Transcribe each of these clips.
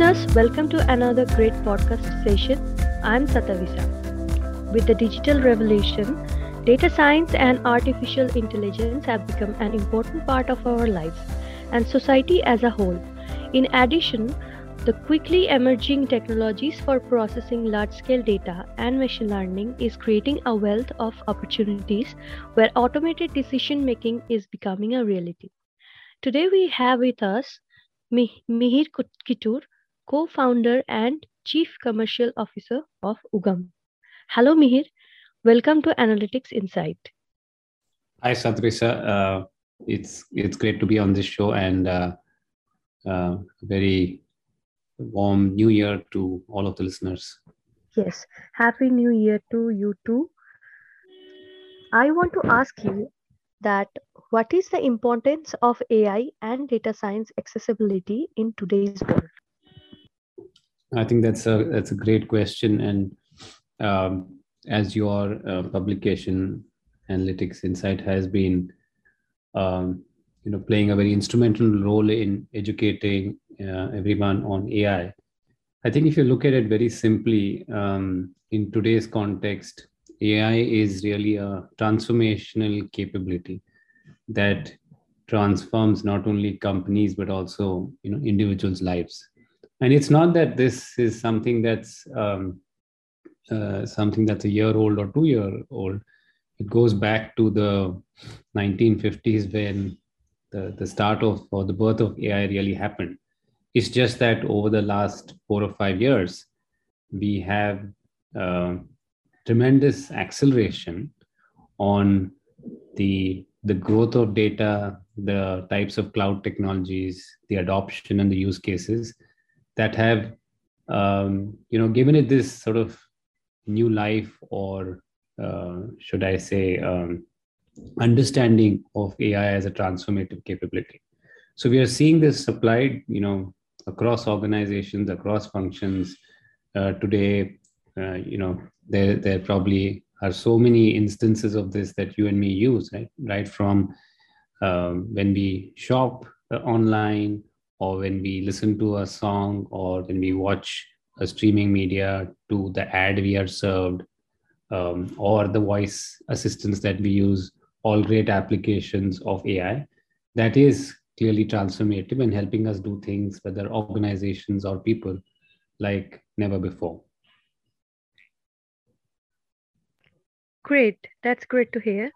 listeners, welcome to another great podcast session. I'm Satavisa. With the digital revolution, data science and artificial intelligence have become an important part of our lives and society as a whole. In addition, the quickly emerging technologies for processing large-scale data and machine learning is creating a wealth of opportunities where automated decision-making is becoming a reality. Today we have with us Mihir Kittur, co-founder and chief commercial officer of UGAM. Hello, Mihir. Welcome to Analytics Insight. Hi, Satrisa. It's great to be on this show, and very warm New Year to all of the listeners. Yes, Happy New Year to you too. I want to ask you that what is the importance of AI and data science accessibility in today's world? I think that's a great question. And as your publication, Analytics Insight, has been playing a very instrumental role in educating everyone on AI. I think if you look at it very simply, in today's context, AI is really a transformational capability that transforms not only companies, but also individuals' lives. And it's not that this is something that's a year old or 2 year old. It goes back to the 1950s when the start of or the birth of AI really happened. It's just that over the last 4 or 5 years, we have tremendous acceleration on the growth of data, the types of cloud technologies, the adoption and the use cases that have given it this sort of new life, or should I say understanding of AI as a transformative capability. So we are seeing this applied across organizations, across functions. Today, there probably are so many instances of this that you and me use, right from when we shop online, or when we listen to a song, or when we watch a streaming media, to the ad we are served, or the voice assistants that we use. All great applications of AI that is clearly transformative and helping us do things, whether organizations or people, like never before. Great. That's great to hear.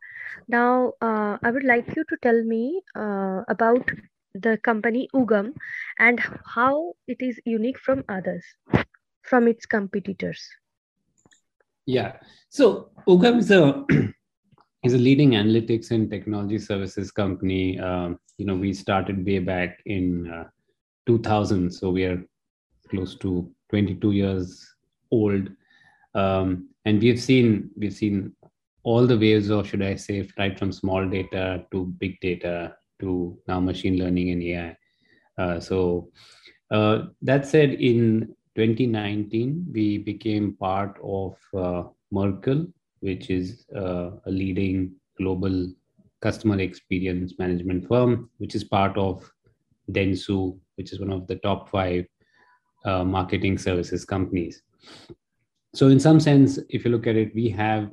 Now, I would like you to tell me about the company UGAM and how it is unique from its competitors. Yeah. So UGAM is a leading analytics and technology services company. We started way back in 2000. So we are close to 22 years old. And we've seen all the waves of, should I say, right from small data to big data to now machine learning and AI. So that said, in 2019, we became part of Merkle, which is a leading global customer experience management firm, which is part of Dentsu, which is one of the top 5 marketing services companies. So in some sense, if you look at it, we have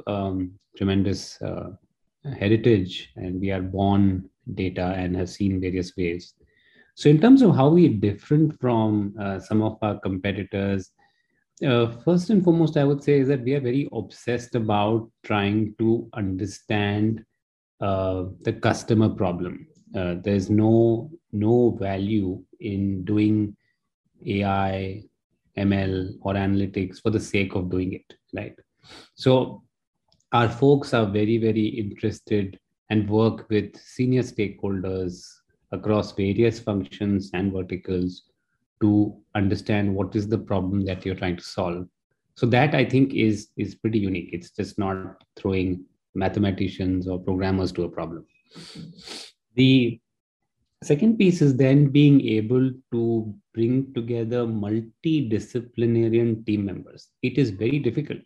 tremendous heritage, and we are born data and have seen various waves. So in terms of how we are different from some of our competitors, first and foremost, I would say is that we are very obsessed about trying to understand the customer problem. There's no value in doing AI, ML, or analytics for the sake of doing it, right? So our folks are very, very interested and work with senior stakeholders across various functions and verticals to understand what is the problem that you're trying to solve. So that, I think, is pretty unique. It's just not throwing mathematicians or programmers to a problem. The second piece is then being able to bring together multidisciplinarian team members. It is very difficult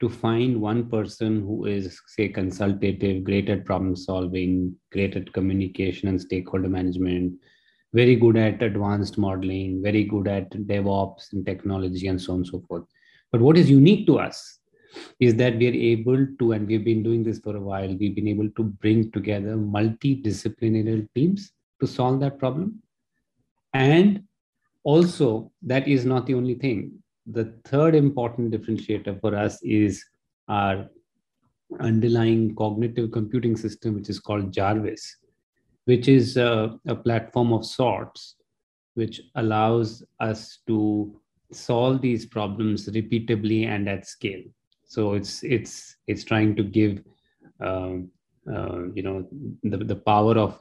to find one person who is, say, consultative, great at problem solving, great at communication and stakeholder management, very good at advanced modeling, very good at DevOps and technology and so on and so forth. But what is unique to us is that we are able to, and we've been doing this for a while, we've been able to bring together multidisciplinary teams to solve that problem. And also, that is not the only thing. The third important differentiator for us is our underlying cognitive computing system, which is called Jarvis, which is a platform of sorts, which allows us to solve these problems repeatably and at scale. So it's trying to give the power of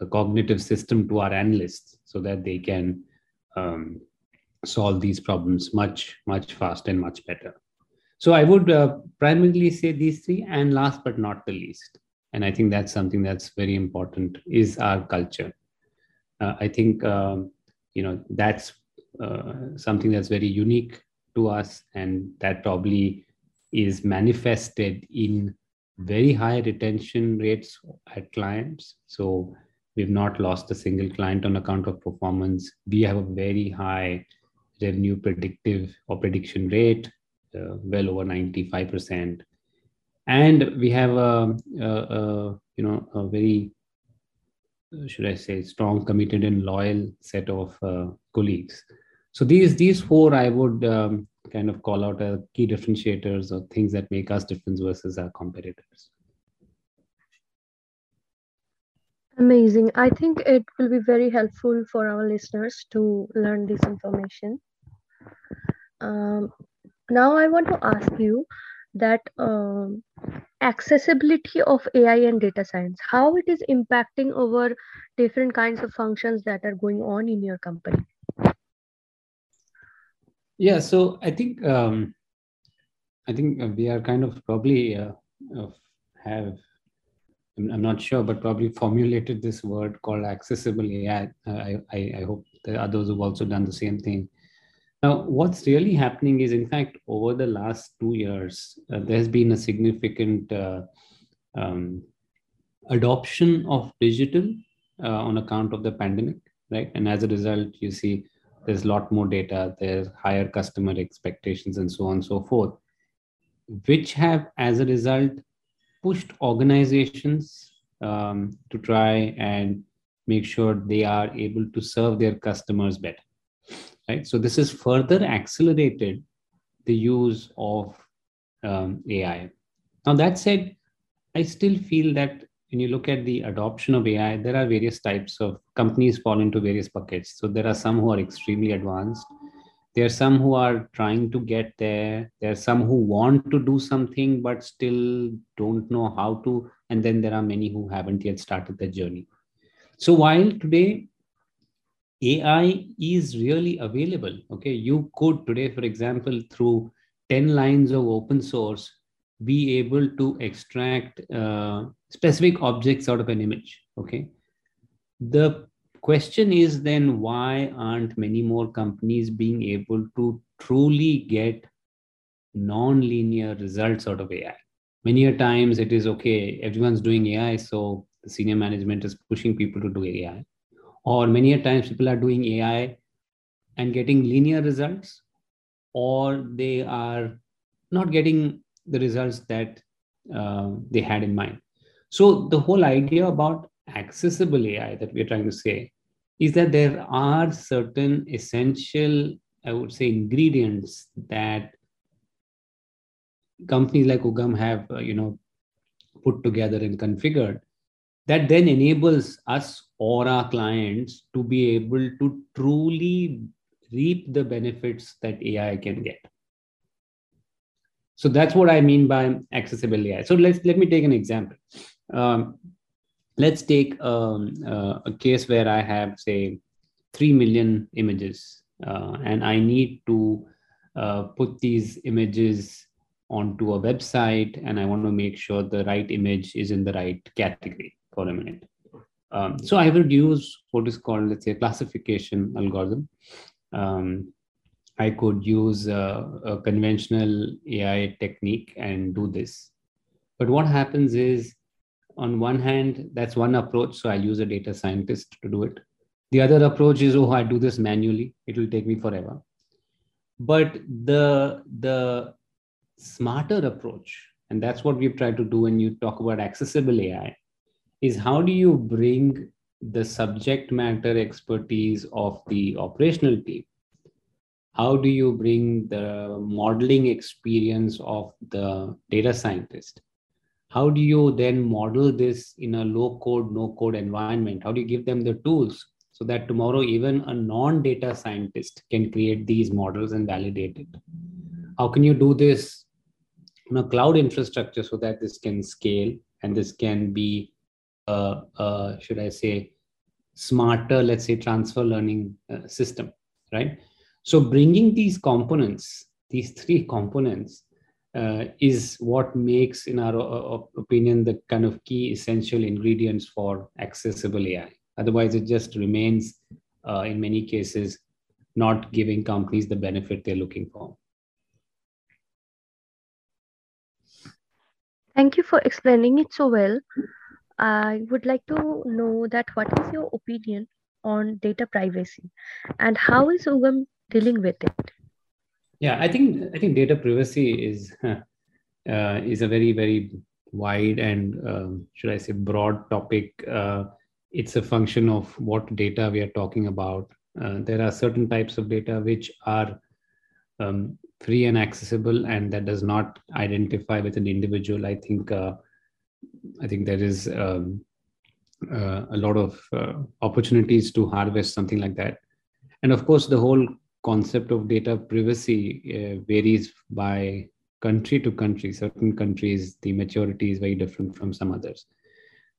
a cognitive system to our analysts so that they can solve these problems much faster and much better. So I would primarily say these three, and last but not the least, and I think that's something that's very important, is our culture. I think that's something that's very unique to us, and that probably is manifested in very high retention rates at clients. So we've not lost a single client on account of performance. We have a very high revenue predictive or prediction rate, well over 95%. And we have a very, should I say, strong, committed and loyal set of colleagues. So these four I would kind of call out as key differentiators or things that make us different versus our competitors. Amazing. I think it will be very helpful for our listeners to learn this information. Now I want to ask you that accessibility of AI and data science, how it is impacting over different kinds of functions that are going on in your company. Yeah, so I think we are kind of probably I'm not sure, but probably formulated this word called accessible AI. I hope that others have also done the same thing. Now, what's really happening is, in fact, over the last 2 years, there's been a significant adoption of digital on account of the pandemic, right? And as a result, you see there's a lot more data, there's higher customer expectations and so on and so forth, which have, as a result, pushed organizations to try and make sure they are able to serve their customers better. Right? So this has further accelerated the use of AI. Now, that said, I still feel that when you look at the adoption of AI, there are various types of companies fall into various buckets. So there are some who are extremely advanced. There are some who are trying to get there. There are some who want to do something, but still don't know how to. And then there are many who haven't yet started their journey. So while today, AI is really available. Okay, you could today, for example, through 10 lines of open source, be able to extract specific objects out of an image. Okay, the question is then, why aren't many more companies being able to truly get non-linear results out of AI? Many a times it is, okay, everyone's doing AI, so the senior management is pushing people to do AI. Or many a times people are doing AI and getting linear results, or they are not getting the results that they had in mind. So the whole idea about accessible AI that we're trying to say is that there are certain essential, I would say, ingredients that companies like UGAM have, put together and configured, that then enables us or our clients to be able to truly reap the benefits that AI can get. So that's what I mean by accessible AI. So let me take an example. Let's take a case where I have, say, 3 million images, and I need to put these images onto a website, and I want to make sure the right image is in the right category for a minute. So I would use what is called, let's say, a classification algorithm. I could use a conventional AI technique and do this. But what happens is, on one hand, that's one approach. So I'll use a data scientist to do it. The other approach is, oh, I do this manually. It will take me forever. But the smarter approach, and that's what we've tried to do when you talk about accessible AI, is how do you bring the subject matter expertise of the operational team? How do you bring the modeling experience of the data scientist? How do you then model this in a low-code, no-code environment? How do you give them the tools so that tomorrow even a non-data scientist can create these models and validate it? How can you do this in a cloud infrastructure so that this can scale and this can be, should I say, smarter, let's say, transfer learning system, right? So bringing these components, these three components, is what makes, in our opinion, the kind of key essential ingredients for accessible AI. Otherwise, it just remains, in many cases, not giving companies the benefit they're looking for. Thank you for explaining it so well. I would like to know that what is your opinion on data privacy and how is UGAM dealing with it? Yeah, I think data privacy is a very, very wide and should I say broad topic. It's a function of what data we are talking about. There are certain types of data which are free and accessible, and that does not identify with an individual. I think there is a lot of opportunities to harvest something like that, and of course the whole concept of data privacy varies by country to country. Certain countries, the maturity is very different from some others.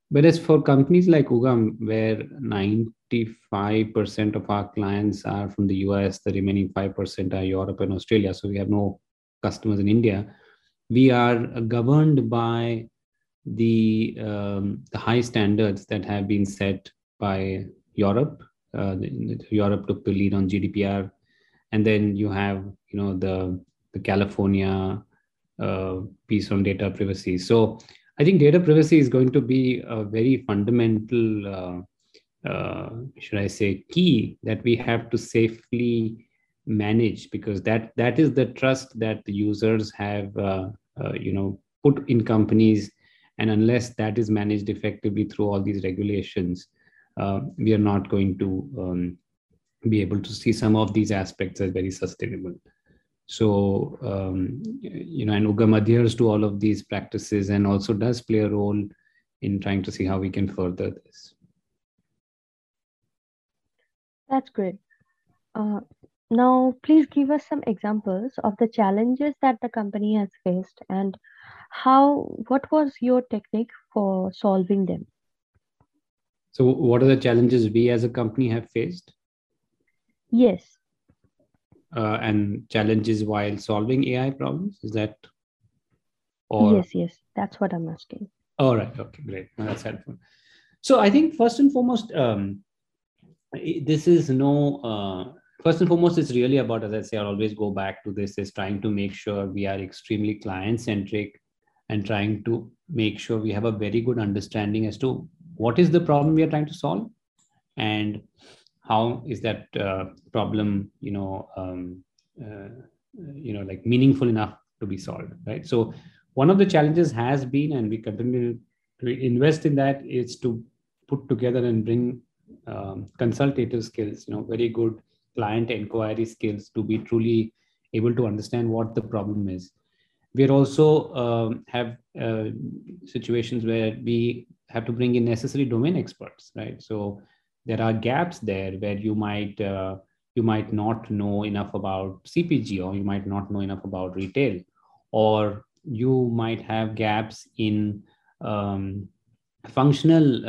Whereas for companies like UGAM, where 95% of our clients are from the US, the remaining 5% are Europe and Australia, so we have no customers in India, we are governed by the high standards that have been set by Europe. Europe took the lead on GDPR. And then you have, you know, the California piece on data privacy. So I think data privacy is going to be a very fundamental, should I say, key that we have to safely manage, because that is the trust that the users have, you know, put in companies. And unless that is managed effectively through all these regulations, we are not going to be able to see some of these aspects as very sustainable. So, you know, and UGAM adheres to all of these practices and also does play a role in trying to see how we can further this. That's great. Now, please give us some examples of the challenges that the company has faced and what was your technique for solving them? So what are the challenges we as a company have faced? Yes. And challenges while solving AI problems, is that? Or... Yes, that's what I'm asking. All right, okay, great, that's helpful. So I think first and foremost, it's really about, as I say, I always go back to this, is trying to make sure we are extremely client-centric and trying to make sure we have a very good understanding as to what is the problem we are trying to solve and how is that problem, like meaningful enough to be solved, right? So one of the challenges has been, and we continue to invest in that, is to put together and bring consultative skills, you know, very good client inquiry skills to be truly able to understand what the problem is. We also have situations where we have to bring in necessary domain experts, right? So there are gaps there where you might not know enough about CPG, or you might not know enough about retail, or you might have gaps in functional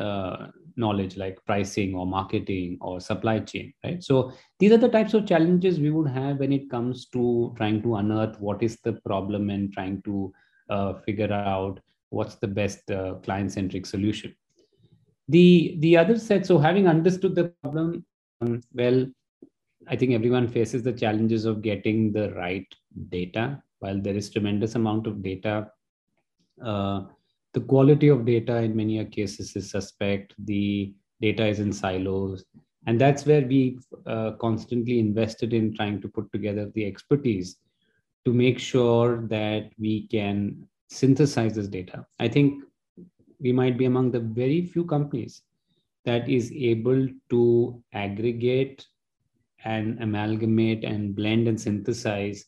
knowledge like pricing or marketing or supply chain, right? So these are the types of challenges we would have when it comes to trying to unearth what is the problem and trying to figure out what's the best client-centric solution. The other set, so having understood the problem, well, I think everyone faces the challenges of getting the right data. While there is tremendous amount of data, the quality of data in many cases is suspect. The data is in silos, And that's where we constantly invested in trying to put together the expertise to make sure that we can synthesize this data. I think we might be among the very few companies that is able to aggregate and amalgamate and blend and synthesize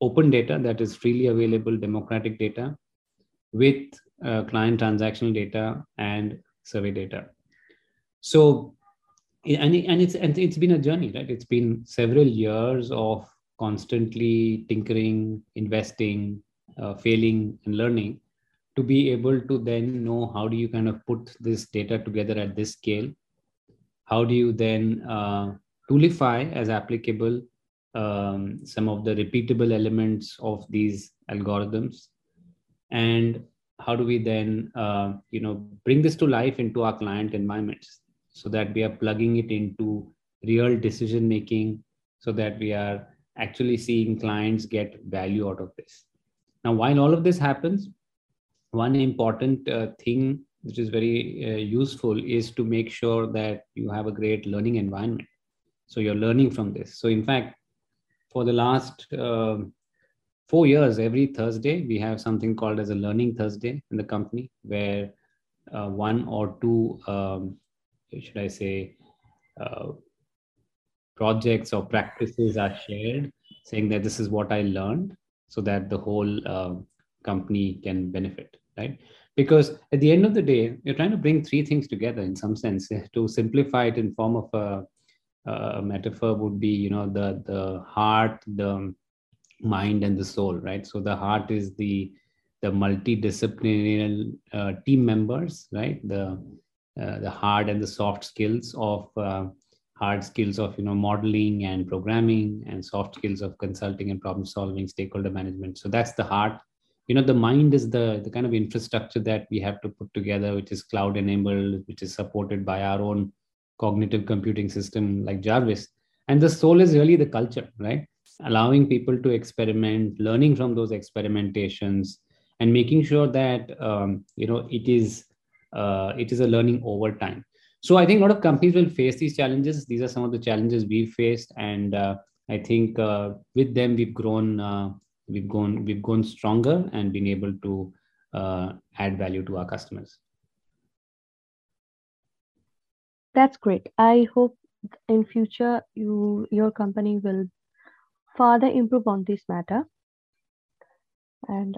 open data that is freely available, democratic data with client transactional data and survey data. So, and it's been a journey, right? It's been several years of constantly tinkering, investing, failing and learning to be able to then know how do you kind of put this data together at this scale? How do you then toolify as applicable some of the repeatable elements of these algorithms? And how do we then bring this to life into our client environments so that we are plugging it into real decision making, so that we are actually seeing clients get value out of this. Now, while all of this happens, one important thing which is very useful is to make sure that you have a great learning environment. So you're learning from this. So in fact, for the last 4 years, every Thursday, we have something called as a Learning Thursday in the company, where one or two, projects or practices are shared, saying that this is what I learned, so that the whole company can benefit, right? Because at the end of the day, you're trying to bring three things together in some sense. To simplify it in form of a metaphor would be, the heart, the mind, and the soul, right? So the heart is the multidisciplinary team members, right? The hard and the soft skills of hard skills of modeling and programming, and soft skills of consulting and problem solving, stakeholder management. So that's the heart. The mind is the kind of infrastructure that we have to put together, which is cloud enabled, which is supported by our own cognitive computing system like Jarvis. And the soul is really the culture, right? Allowing people to experiment, learning from those experimentations, and making sure that, it is a learning over time. So I think a lot of companies will face these challenges. These are some of the challenges we faced. And I think with them, we've grown We've gone stronger and been able to add value to our customers. That's great. I hope in future your company will further improve on this matter. And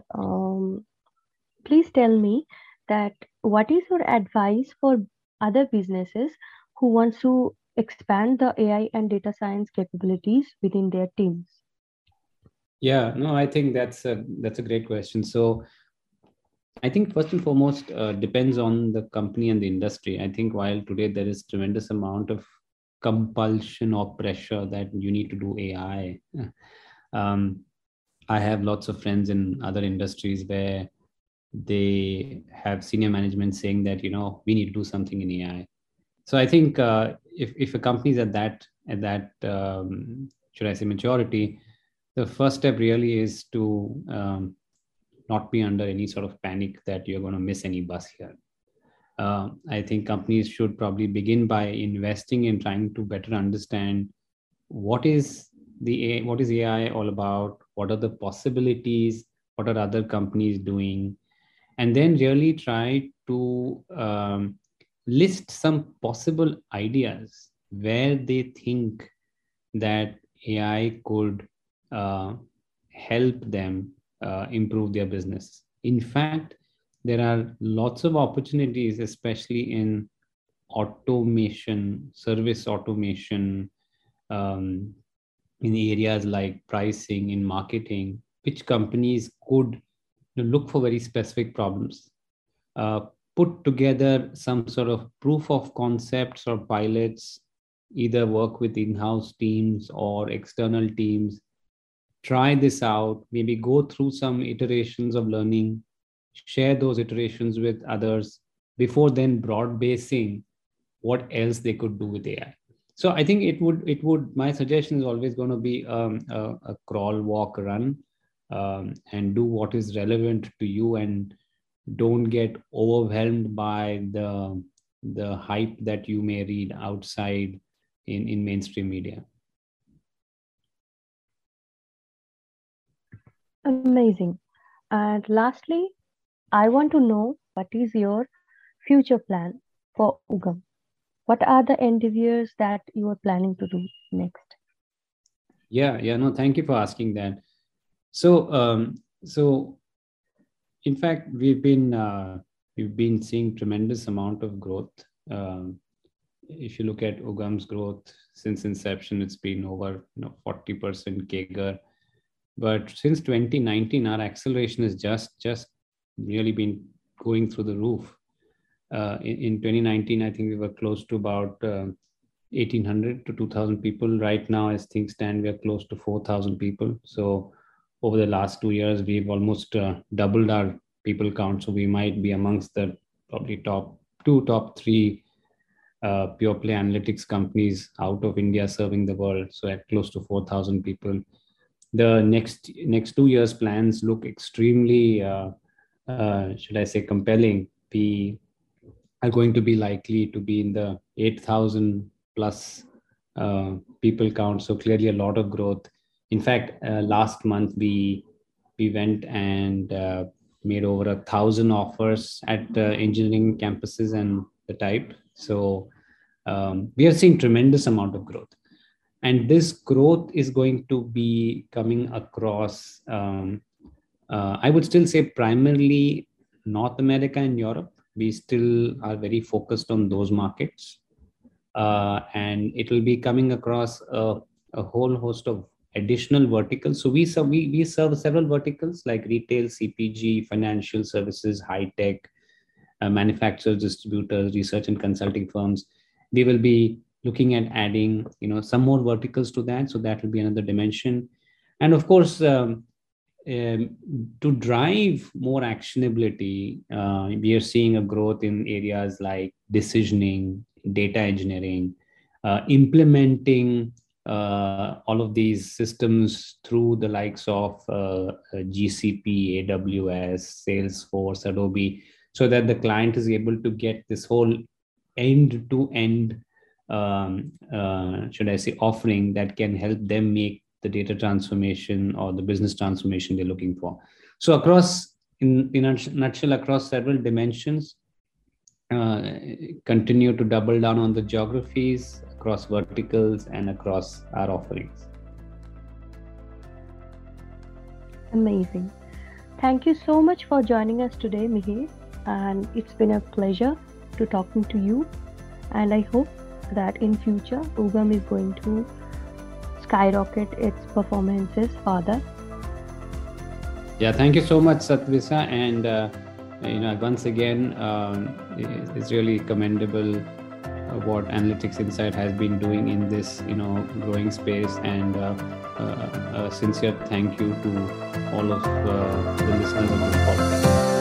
please tell me that what is your advice for other businesses who wants to expand the AI and data science capabilities within their teams? Yeah, no, I think that's a great question. So I think first and foremost, depends on the company and the industry. I think while today there is tremendous amount of compulsion or pressure that you need to do AI. I have lots of friends in other industries where they have senior management saying that, we need to do something in AI. So I think if a company is at that maturity, the first step really is to not be under any sort of panic that you're going to miss any bus here. I think companies should probably begin by investing in trying to better understand what is AI all about, what are the possibilities, what are other companies doing, and then really try to list some possible ideas where they think that AI could help them improve their business. In fact, there are lots of opportunities, especially in automation, service automation, in areas like pricing, in marketing, which companies could look for very specific problems, put together some sort of proof of concepts or pilots, either work with in-house teams or external teams, try this out, maybe go through some iterations of learning, share those iterations with others before then broad basing what else they could do with AI. So I think my suggestion is always going to be a crawl, walk, run, and do what is relevant to you, and don't get overwhelmed by the the hype that you may read outside in mainstream media. Amazing. And lastly, I want to know what is your future plan for UGAM? What are the endeavors that you are planning to do next? Yeah, no, thank you for asking that. So, in fact, we've been seeing tremendous amount of growth. If you look at UGAM's growth since inception, it's been over 40% CAGR. But since 2019, our acceleration has just really been going through the roof. In 2019, I think we were close to about 1,800 to 2,000 people. Right now, as things stand, we are close to 4,000 people. So over the last 2 years, we've almost doubled our people count. So we might be amongst the probably top three pure play analytics companies out of India serving the world. So at close to 4,000 people. The next 2 years plans look extremely, should I say, compelling. We are going to be likely to be in the 8,000 plus people count. So clearly a lot of growth. In fact, last month we went and made over 1,000 offers at engineering campuses and the type. So we are seeing tremendous amount of growth. And this growth is going to be coming across, I would still say primarily North America and Europe. We still are very focused on those markets. And it will be coming across a whole host of additional verticals. So we serve several verticals like retail, CPG, financial services, high tech, manufacturers, distributors, research and consulting firms. We will be looking at adding, some more verticals to that. So that will be another dimension. And of course, to drive more actionability, we are seeing a growth in areas like decisioning, data engineering, implementing all of these systems through the likes of GCP, AWS, Salesforce, Adobe, so that the client is able to get this whole end-to-end should I say offering that can help them make the data transformation or the business transformation they're looking for. So across, in a nutshell, across several dimensions, continue to double down on the geographies, across verticals and across our offerings. Amazing. Thank you so much for joining us today, Mihir. And it's been a pleasure to talking to you. And I hope that in future, UGAM is going to skyrocket its performances further. Yeah, thank you so much, Satvisa. And once again, it's really commendable what Analytics Insight has been doing in this, growing space. And a sincere thank you to all of the listeners on the podcast.